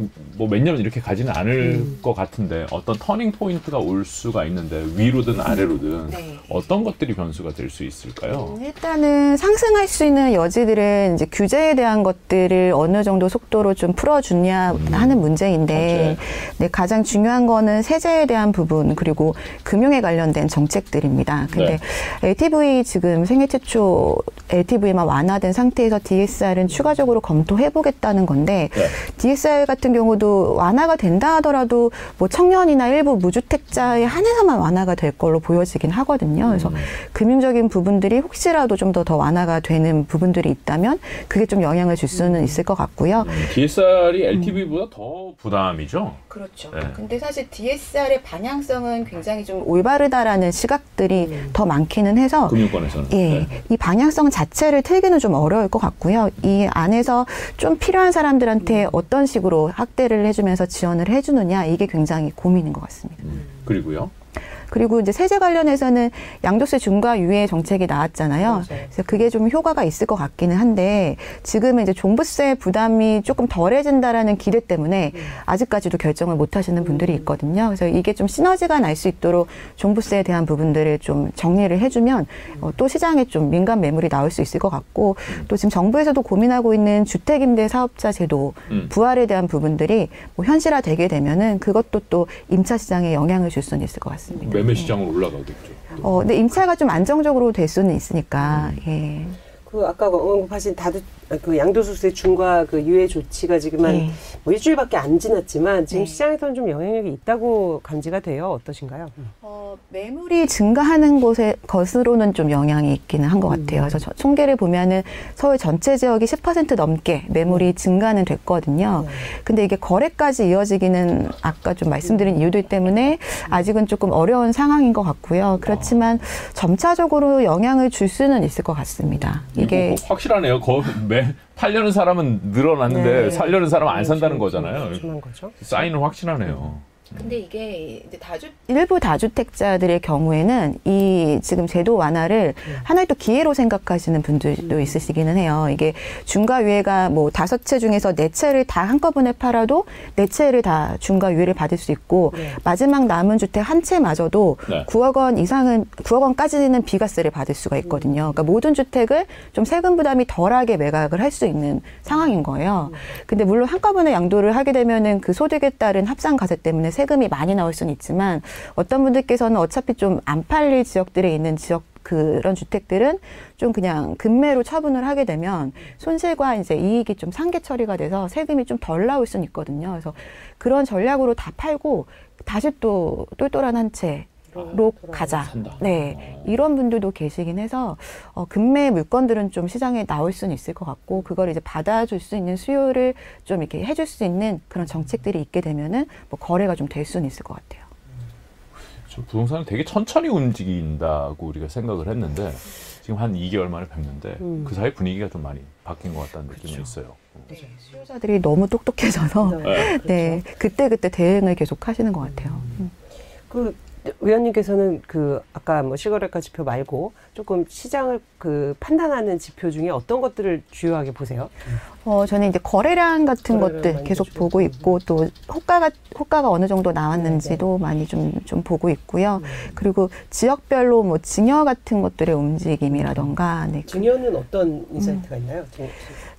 몇 년 이렇게 가지는 않을 것 같은데 어떤 터닝 포인트가 올 수가 있는데 위로든 아래로든 네. 어떤 것들이 변수가 될 수 있을까요? 일단은 상승할 수 있는 여지들은 이제 규제에 대한 것들을 어느 정도 속도로 좀 풀어주냐 하는 문제인데 네, 가장 중요한 거는 세제에 대한 부분 그리고 금융에 관련된 정책들입니다. 근데 네. LTV 지금 생애 최초 LTV만 완화된 상태에서 DSR은 추가적으로 검토해보겠다는 건데 네. DSR 같은 경우도 완화가 된다 하더라도 뭐 청년이나 일부 무주택자에 한해서만 완화가 될 걸로 보여지긴 하거든요. 그래서 금융적인 부분들이 혹시라도 좀 더 완화가 되는 부분들이 있다면 그게 좀 영향을 줄 수는 있을 것 같고요. DSR이 LTV보다 더 부담이죠? 그렇죠. 네. 근데 사실 DSR의 방향성은 굉장히 좀 올바르다라는 시각들이 더 많기는 해서 금융권에서는. 예, 네. 이 방향성 자체를 틀기는 좀 어려울 것 같고요. 이 안에서 좀 필요한 사람들한테 어떤 식으로 확대를 해주면서 지원을 해주느냐 이게 굉장히 고민인 것 같습니다. 그리고요? 그리고 이제 세제 관련해서는 양도세 중과 유예 정책이 나왔잖아요. 그래서 그게 좀 효과가 있을 것 같기는 한데 지금은 이제 종부세 부담이 조금 덜해진다라는 기대 때문에 아직까지도 결정을 못 하시는 분들이 있거든요. 그래서 이게 좀 시너지가 날 수 있도록 종부세에 대한 부분들을 좀 정리를 해주면 또 시장에 좀 민감 매물이 나올 수 있을 것 같고 또 지금 정부에서도 고민하고 있는 주택임대 사업자 제도 부활에 대한 부분들이 뭐 현실화되게 되면은 그것도 또 임차 시장에 영향을 줄 수는 있을 것 같습니다. 매매 시장으로 올라가겠죠. 근데 임차가 좀 안정적으로 될 수는 있으니까. 예. 그 아까 언급하신 그 양도소득세 중과 그 유예 조치가 지금 한 뭐 일주일밖에 안 지났지만 지금 시장에서는 좀 영향력이 있다고 감지가 돼요. 어떠신가요? 매물이 증가하는 것으로는 좀 영향이 있기는 한 것 같아요. 그래서 통계를 보면은 서울 전체 지역이 10% 넘게 매물이 증가는 됐거든요. 근데 이게 거래까지 이어지기는 아까 좀 말씀드린 이유들 때문에 아직은 조금 어려운 상황인 것 같고요. 그렇지만 점차적으로 영향을 줄 수는 있을 것 같습니다. 이게 확실하네요. 8려는 사람은 늘어났는데 살려는 사람은 안 산다는 거잖아요. 사인은 확실하네요. 근데 이게 이제 일부 다주택자들의 경우에는 이 지금 제도 완화를 하나의 또 기회로 생각하시는 분들도 있으시기는 해요. 이게 중과 유예가 뭐 5채 중에서 4채를 다 한꺼번에 팔아도 4채를 다 중과 유예를 받을 수 있고 마지막 남은 주택 한 채마저도 9억 원 이상은 9억 원까지는 비과세를 받을 수가 있거든요. 그러니까 모든 주택을 좀 세금 부담이 덜하게 매각을 할 수 있는 상황인 거예요. 근데 물론 한꺼번에 양도를 하게 되면은 그 소득에 따른 합산과세 때문에 세금이 많이 나올 수는 있지만 어떤 분들께서는 어차피 좀 안 팔릴 지역들에 있는 그런 주택들은 좀 그냥 금매로 처분을 하게 되면 손실과 이제 이익이 좀 상계 처리가 돼서 세금이 좀 덜 나올 수는 있거든요. 그래서 그런 전략으로 다 팔고 다시 또 똘똘한 한 채 로 가자. 이런 분들도 계시긴 해서 금매 물건들은 좀 시장에 나올 수는 있을 것 같고 그걸 이제 받아줄 수 있는 수요를 좀 이렇게 해줄 수 있는 그런 정책들이 있게 되면은 뭐 거래가 좀 될 수는 있을 것 같아요. 부동산은 되게 천천히 움직인다고 우리가 생각을 했는데 지금 한 2개월 만에 뵙는데 그 사이 분위기가 좀 많이 바뀐 것 같다는 느낌이 있어요. 수요자들이 너무 똑똑해져서 그때그때 대응을 계속 하시는 것 같아요. 위원님께서는 그 아까 뭐 실거래가 지표 말고 조금 시장을 그 판단하는 지표 중에 어떤 것들을 주요하게 보세요? 저는 이제 거래량 같은 것들 계속 보고 있고 또 호가가 어느 정도 나왔는지도 많이 좀 보고 있고요. 그리고 지역별로 뭐 증여 같은 것들의 움직임이라던가. 증여는 어떤 인사이트가 있나요?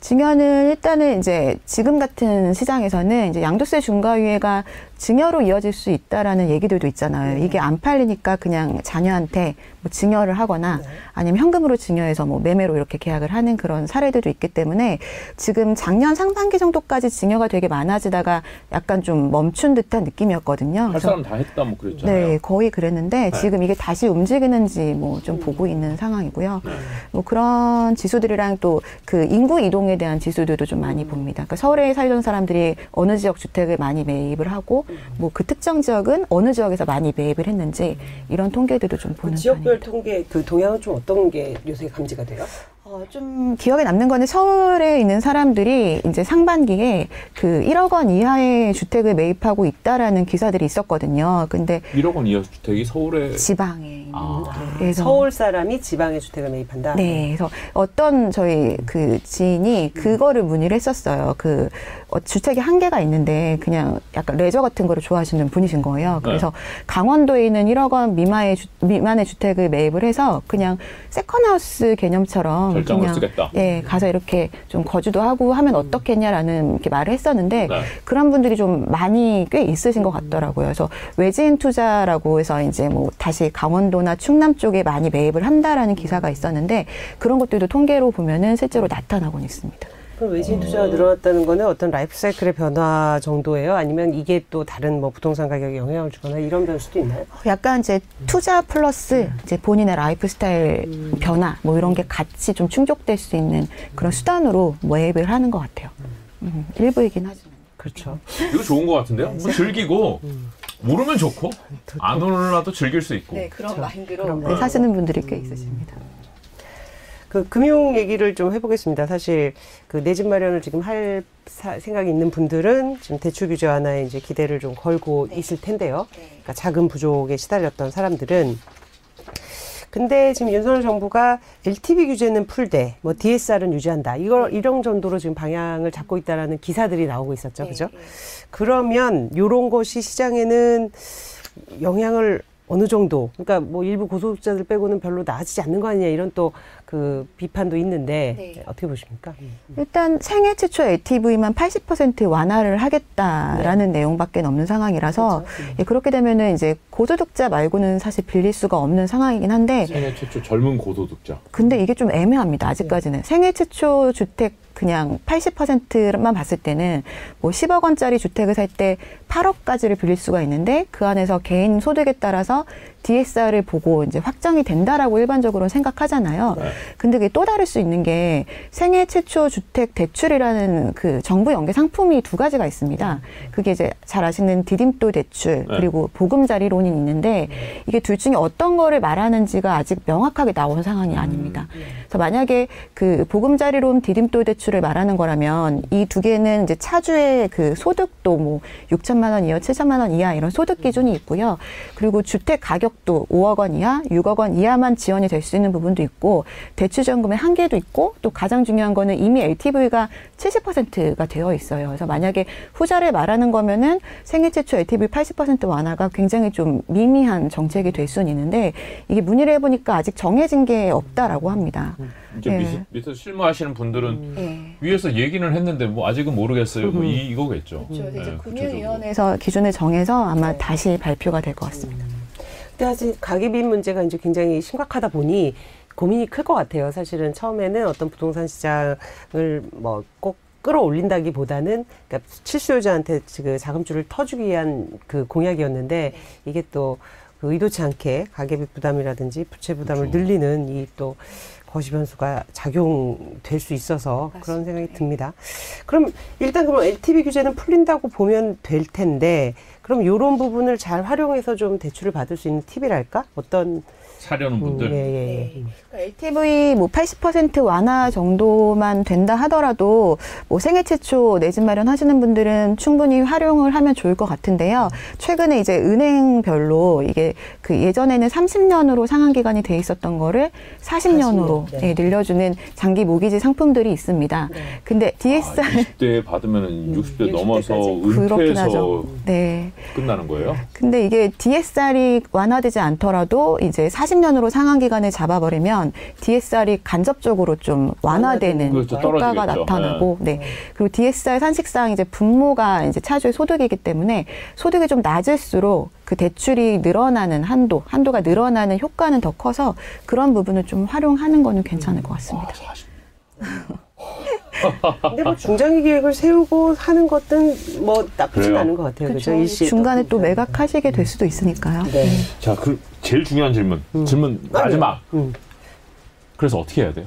증여는 일단은 이제 지금 같은 시장에서는 이제 양도세 중과 유예가 증여로 이어질 수 있다라는 얘기들도 있잖아요. 이게 안 팔리니까 그냥 자녀한테 뭐 증여를 하거나 아니면 현금으로 증여해서 뭐 매매로 이렇게 계약을 하는 그런 사례들도 있기 때문에 지금 작년 상반기 정도까지 증여가 되게 많아지다가 약간 좀 멈춘 듯한 느낌이었거든요. 할 사람 다 했다 뭐 그랬잖아요. 거의 그랬는데 지금 이게 다시 움직이는지 뭐 좀 보고 있는 상황이고요. 뭐 그런 지수들이랑 또 그 인구 이동에 대한 지수들도 좀 많이 봅니다. 그러니까 서울에 살던 사람들이 어느 지역 주택을 많이 매입을 하고 뭐 그 특정 지역은 어느 지역에서 많이 매입을 했는지 이런 통계들도 좀 보는 지역별 통계 그 동향은 좀 어떤 게 요새 감지가 돼요? 좀 기억에 남는 거는 서울에 있는 사람들이 이제 상반기에 그 1억 원 이하의 주택을 매입하고 있다라는 기사들이 있었거든요. 근데 1억 원 이하 주택이 서울에 지방에 서울 사람이 지방에 주택을 매입한다. 그래서 어떤 저희 그 지인이 그거를 문의를 했었어요. 그 주택이 한 개가 있는데 그냥 약간 레저 같은 거를 좋아하시는 분이신 거예요. 그래서 강원도에 있는 1억 원 미만의 주택을 매입을 해서 그냥 세컨하우스 개념처럼 그냥 가서 이렇게 좀 거주도 하고 하면 어떻겠냐라는 이렇게 말을 했었는데 그런 분들이 좀 많이 꽤 있으신 것 같더라고요. 그래서 외지인 투자라고 해서 이제 뭐 다시 강원도나 충남 쪽에 많이 매입을 한다라는 기사가 있었는데 그런 것들도 통계로 보면은 실제로 나타나곤 있습니다. 그럼 외지인 투자가 늘어났다는 거는 어떤 라이프 사이클의 변화 정도예요? 아니면 이게 또 다른 뭐 부동산 가격에 영향을 주거나 이런 변수도 있나요? 약간 이제 투자 플러스 이제 본인의 라이프 스타일 변화 뭐 이런 게 같이 좀 충족될 수 있는 그런 수단으로 뭐 매입을 하는 것 같아요. 일부이긴 하지만. 그렇죠. 이거 좋은 것 같은데요? 뭐 즐기고. 오르면 좋고 안 오르라도 즐길 수 있고. 그런 마인드로 사시는 분들이 꽤 있으십니다. 그 금융 얘기를 좀 해보겠습니다. 사실 그 내 집 마련을 지금 할 생각이 있는 분들은 지금 대출 규제 완화에 이제 기대를 좀 걸고 있을 텐데요. 그러니까 자금 부족에 시달렸던 사람들은. 근데 지금 윤석열 정부가 LTV 규제는 풀되 뭐 DSR은 유지한다. 이런 정도로 지금 방향을 잡고 있다라는 기사들이 나오고 있었죠. 그죠? 그러면 요런 것이 시장에는 영향을 어느 정도, 그러니까 뭐 일부 고소득자들 빼고는 별로 나아지지 않는 거 아니냐 이런 또 그 비판도 있는데 네. 어떻게 보십니까? 일단 생애 최초 LTV만 80% 완화를 하겠다라는 네. 내용밖에 없는 상황이라서 그렇죠. 예, 그렇게 되면은 이제 고소득자 말고는 사실 빌릴 수가 없는 상황이긴 한데 생애 최초 젊은 고소득자. 근데 이게 좀 애매합니다. 아직까지는 네. 생애 최초 주택 그냥 80%만 봤을 때는 뭐 10억 원짜리 주택을 살 때 8억까지를 빌릴 수가 있는데 그 안에서 개인 소득에 따라서 DSR을 보고 이제 확정이 된다라고 일반적으로는 생각하잖아요. 네. 근데 그게 또 다를 수 있는 게 생애 최초 주택 대출이라는 그 정부 연계 상품이 두 가지가 있습니다. 그게 이제 잘 아시는 디딤돌 대출 그리고 보금자리론이 있는데 이게 둘 중에 어떤 거를 말하는지가 아직 명확하게 나온 상황이 아닙니다. 그래서 만약에 그 보금자리론 디딤돌 대출을 말하는 거라면 이 두 개는 이제 차주의 그 소득도 뭐 6천만 원 이하, 7천만 원 이하 이런 소득 기준이 있고요. 그리고 주택 가격도 5억 원 이하, 6억 원 이하만 지원이 될 수 있는 부분도 있고 대출 지원금의 한계도 있고 또 가장 중요한 거는 이미 LTV가 70%가 되어 있어요. 그래서 만약에 후자를 말하는 거면은 생애 최초 LTV 80% 완화가 굉장히 좀 미미한 정책이 될 수는 있는데 이게 문의를 해보니까 아직 정해진 게 없다라고 합니다. 이제 예. 밑에서 실무하시는 분들은 예. 위에서 얘기는 했는데 뭐 아직은 모르겠어요. 뭐 이거겠죠. 그렇죠. 이제 금융위원회에서 기준을 정해서 아마 네. 다시 발표가 될 것 같습니다. 근데 사실 가계빈 문제가 이제 굉장히 심각하다 보니 고민이 클 것 같아요. 사실은 처음에는 어떤 부동산 시장을 뭐 꼭 끌어올린다기보다는 그러니까 실수요자한테 그 자금줄을 터주기 위한 그 공약이었는데 네. 이게 또 의도치 않게 가계비 부담이라든지 부채 부담을 그렇죠. 늘리는 이 또 거시 변수가 작용될 수 있어서 맞습니다. 그런 생각이 듭니다. 그럼 일단 그럼 LTV 규제는 풀린다고 보면 될 텐데 그럼 이런 부분을 잘 활용해서 좀 대출을 받을 수 있는 팁이랄까? 어떤 사려는 분들. 예, 예. LTV 뭐 80% 완화 정도만 된다 하더라도 뭐 생애 최초 내 집 마련하시는 분들은 충분히 활용을 하면 좋을 것 같은데요. 최근에 이제 은행별로 이게 그 예전에는 30년으로 상한 기간이 돼 있었던 거를 40년으로 네. 늘려주는 장기 모기지 상품들이 있습니다. 네. 근데 DSR 20대 받으면 60대 넘어서 은퇴해서 네. 끝나는 거예요? 근데 이게 DSR이 완화되지 않더라도 이제 40년으로 상한 기간을 잡아버리면 DSR이 간접적으로 좀 완화되는 그렇죠, 효과가 나타나고, 네. 네. 그리고 DSR 산식상 이제 분모가 이제 차주의 소득이기 때문에 소득이 좀 낮을수록 그 대출이 늘어나는 한도가 늘어나는 효과는 더 커서 그런 부분을 좀 활용하는 거는 괜찮을 것 같습니다. 근데 뭐 중장기 계획을 세우고 하는 것은 뭐 나쁘진 않은 것 같아요. 그렇죠. 그렇죠? 중간에 또 매각하시게 될 수도 있으니까요. 네. 자, 그 제일 중요한 질문 마지막. 그래서 어떻게 해야 돼요?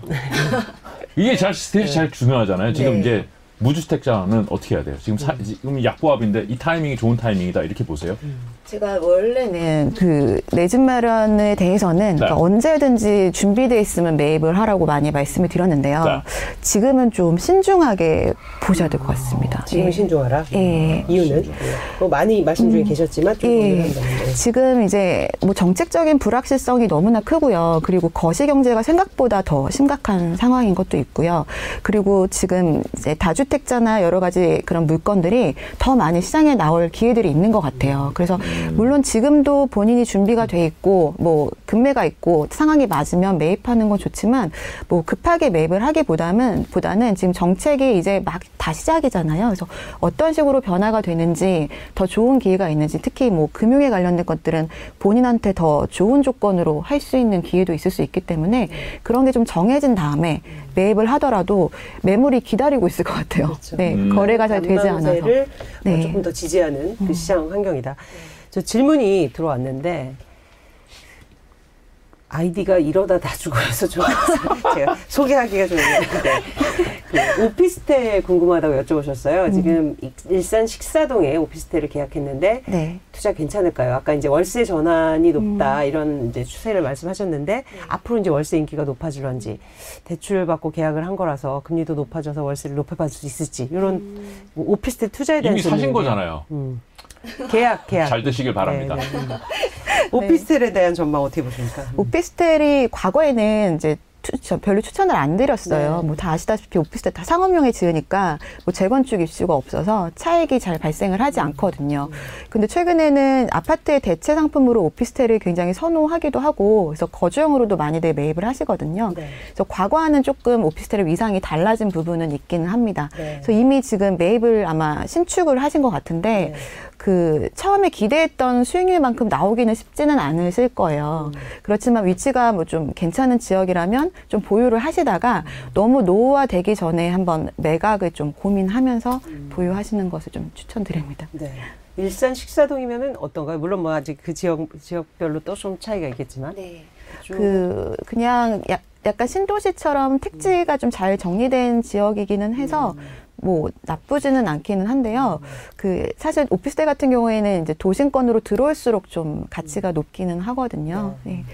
이게 제일 네. 중요하잖아요. 지금 네. 이제 무주택자는 어떻게 해야 돼요? 지금 지금 약보합인데 이 타이밍이 좋은 타이밍이다 이렇게 보세요. 제가 원래는 그 내 집 마련에 대해서는 네. 그러니까 언제든지 준비되어 있으면 매입을 하라고 많이 말씀을 드렸는데요. 네. 지금은 좀 신중하게 보셔야 될 것 같습니다. 지금 예. 신중하라? 예. 이유는? 뭐 많이 말씀 중에 계셨지만 좀 예. 지금 이제 뭐 정책적인 불확실성이 너무나 크고요. 그리고 거시경제가 생각보다 더 심각한 상황인 것도 있고요. 그리고 지금 이제 다주택자나 여러 가지 그런 물건들이 더 많이 시장에 나올 기회들이 있는 것 같아요. 그래서 물론 지금도 본인이 준비가 돼 있고 뭐 금매가 있고 상황이 맞으면 매입하는 건 좋지만 뭐 급하게 매입을 하기보다는 지금 정책이 이제 막 다 시작이잖아요. 그래서 어떤 식으로 변화가 되는지 더 좋은 기회가 있는지 특히 뭐 금융에 관련된 것들은 본인한테 더 좋은 조건으로 할 수 있는 기회도 있을 수 있기 때문에 그런 게 좀 정해진 다음에 매입을 하더라도 매물이 기다리고 있을 것 같아요. 그렇죠. 네, 거래가 잘 되지 않아서 네. 조금 더 지지하는 그 시장 환경이다. 저 질문이 들어왔는데 아이디가 이러다 다 죽어서 좀 제가 소개하기가 좀 어려운데 그 오피스텔 궁금하다고 여쭤보셨어요. 지금 일산 식사동에 오피스텔을 계약했는데 네. 투자 괜찮을까요? 아까 이제 월세 전환이 높다 이런 이제 추세를 말씀하셨는데 앞으로 이제 월세 인기가 높아질런지 대출 받고 계약을 한 거라서 금리도 높아져서 월세를 높여받을 수 있을지 이런 오피스텔 투자에 대한 이미 사신 거잖아요. 계약. 잘 되시길 바랍니다. 네. 오피스텔에 대한 전망 어떻게 보십니까? 오피스텔이 과거에는 이제 별로 추천을 안 드렸어요. 네. 뭐 다 아시다시피 오피스텔 다 상업용에 지으니까 뭐 재건축 이슈가 없어서 차익이 잘 발생을 하지 않거든요. 근데 최근에는 아파트의 대체 상품으로 오피스텔을 굉장히 선호하기도 하고, 그래서 거주용으로도 많이들 매입을 하시거든요. 네. 그래서 과거와는 조금 오피스텔의 위상이 달라진 부분은 있기는 합니다. 네. 그래서 이미 지금 매입을 아마 신축을 하신 것 같은데, 네. 그 처음에 기대했던 수익률만큼 나오기는 쉽지는 않으실 거예요. 그렇지만 위치가 뭐 좀 괜찮은 지역이라면 좀 보유를 하시다가 너무 노후화되기 전에 한번 매각을 좀 고민하면서 보유하시는 것을 좀 추천드립니다. 네. 일산 식사동이면은 어떤가요? 물론 뭐 아직 그 지역별로 또 좀 차이가 있겠지만. 네. 그냥 약간 신도시처럼 택지가 좀 잘 정리된 지역이기는 해서 뭐 나쁘지는 않기는 한데요. 그 사실 오피스텔 같은 경우에는 이제 도심권으로 들어올수록 좀 가치가 높기는 하거든요. 네.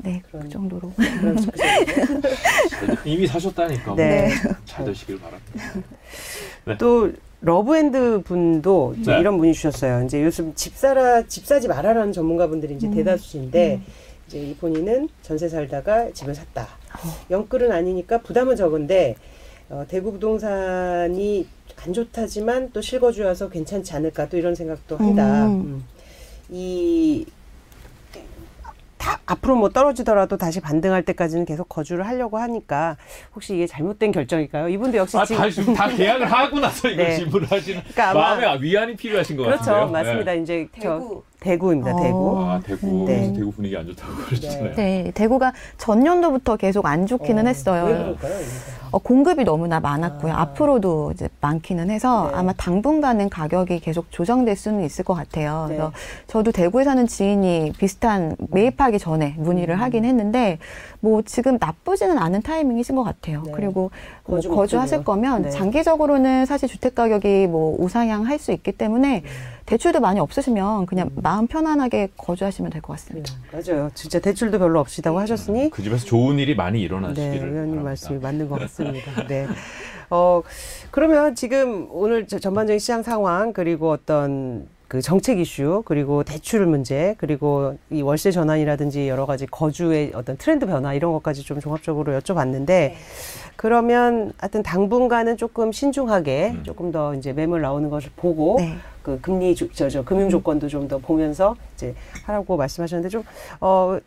네, 그 정도로. 이미 사셨다니까. 네. 잘 되시길 바랍니다. 네. 또 러브핸드 분도 네. 이런 문의 주셨어요. 이제 요즘 집 사지 말아라는 전문가분들이 이제 대다수인데 이제 이 본인은 전세 살다가 집을 샀다. 영끌은 아니니까 부담은 적은데 대구 부동산이 안 좋다지만 또 실거주여서 괜찮지 않을까 또 이런 생각도 한다. 앞으로 뭐 떨어지더라도 다시 반등할 때까지는 계속 거주를 하려고 하니까 혹시 이게 잘못된 결정일까요? 이분도 역시 지금 다 계약을 하고 나서 이걸 네. 질문을 하시는 그러니까 마음의 위안이 필요하신 것 그렇죠. 같은데요. 그렇죠. 맞습니다. 네. 이제 대구입니다. 대구. 아, 대구. 네. 대구 분위기 안 좋다고 그러시잖아요. 네. 네. 대구가 전년도부터 계속 안 좋기는 했어요. 왜 그럴까요? 공급이 너무나 많았고요. 앞으로도 이제 많기는 해서 네. 아마 당분간은 가격이 계속 조정될 수는 있을 것 같아요. 네. 그래서 저도 대구에 사는 지인이 비슷한 매입하기 전에 문의를 하긴 했는데 뭐 지금 나쁘지는 않은 타이밍이신 것 같아요. 네. 그리고 뭐 거주하실 거면 네. 장기적으로는 사실 주택가격이 뭐 우상향할 수 있기 때문에 대출도 많이 없으시면 그냥 마음 편안하게 거주하시면 될 것 같습니다. 맞아요. 진짜 대출도 별로 없으시다고 하셨으니 그 집에서 좋은 일이 많이 일어나시기를 네, 의원님 말씀이 맞는 것 같습니다. 네. 그러면 지금 오늘 전반적인 시장 상황 그리고 어떤 그 정책 이슈 그리고 대출 문제 그리고 이 월세 전환이라든지 여러 가지 거주의 어떤 트렌드 변화 이런 것까지 좀 종합적으로 여쭤봤는데 네. 그러면 하여튼 당분간은 조금 신중하게 조금 더 이제 매물 나오는 것을 보고 네. 그 금융 조건도 좀 더 보면서 이제 하라고 말씀하셨는데 좀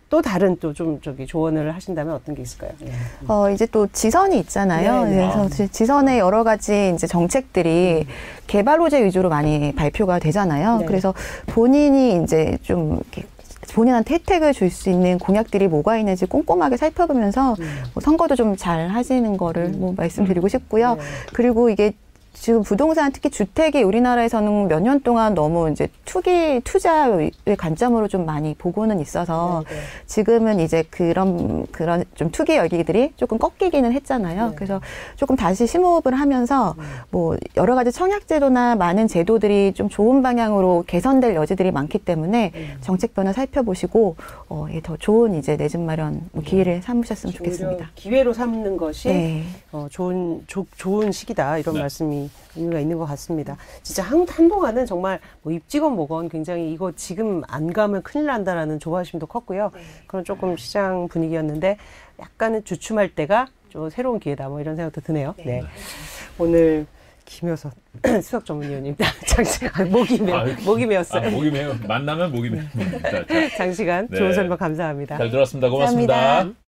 또 다른 또 좀 저기 조언을 하신다면 어떤 게 있을까요? 네. 이제 또 지선이 있잖아요. 네, 네. 그래서 지선의 여러 가지 이제 정책들이 개발 호재 위주로 많이 발표가 되잖아요. 네. 그래서 본인이 이제 좀 이렇게 본인한테 혜택을 줄 수 있는 공약들이 뭐가 있는지 꼼꼼하게 살펴보면서 뭐 선거도 좀 잘 하시는 거를 뭐 말씀드리고 싶고요. 네. 그리고 이게 지금 부동산 특히 주택이 우리나라에서는 몇 년 동안 너무 이제 투자의 관점으로 좀 많이 보고는 있어서 네, 네. 지금은 이제 그런 좀 투기 열기들이 조금 꺾이기는 했잖아요. 네. 그래서 조금 다시 심호흡을 하면서 뭐 여러 가지 청약제도나 많은 제도들이 좀 좋은 방향으로 개선될 여지들이 많기 때문에 정책 변화 살펴보시고 더 좋은 이제 내 집 마련 뭐 기회를 삼으셨으면 좋겠습니다. 기회로 삼는 것이 네. 좋은 시기다 이런 네. 말씀이. 의미가 있는 것 같습니다. 진짜 한동안은 정말 뭐 입지건 뭐건 굉장히 이거 지금 안 가면 큰일 난다라는 조바심도 컸고요. 네. 그런 조금 시장 분위기였는데 약간은 주춤할 때가 좀 새로운 기회다 뭐 이런 생각도 드네요. 네. 네. 오늘 김효선 수석 전문위원님 목이 메었어요. 만나면 목이 메었습니다. 장시간 좋은 설명 감사합니다. 잘 들었습니다. 고맙습니다. 감사합니다.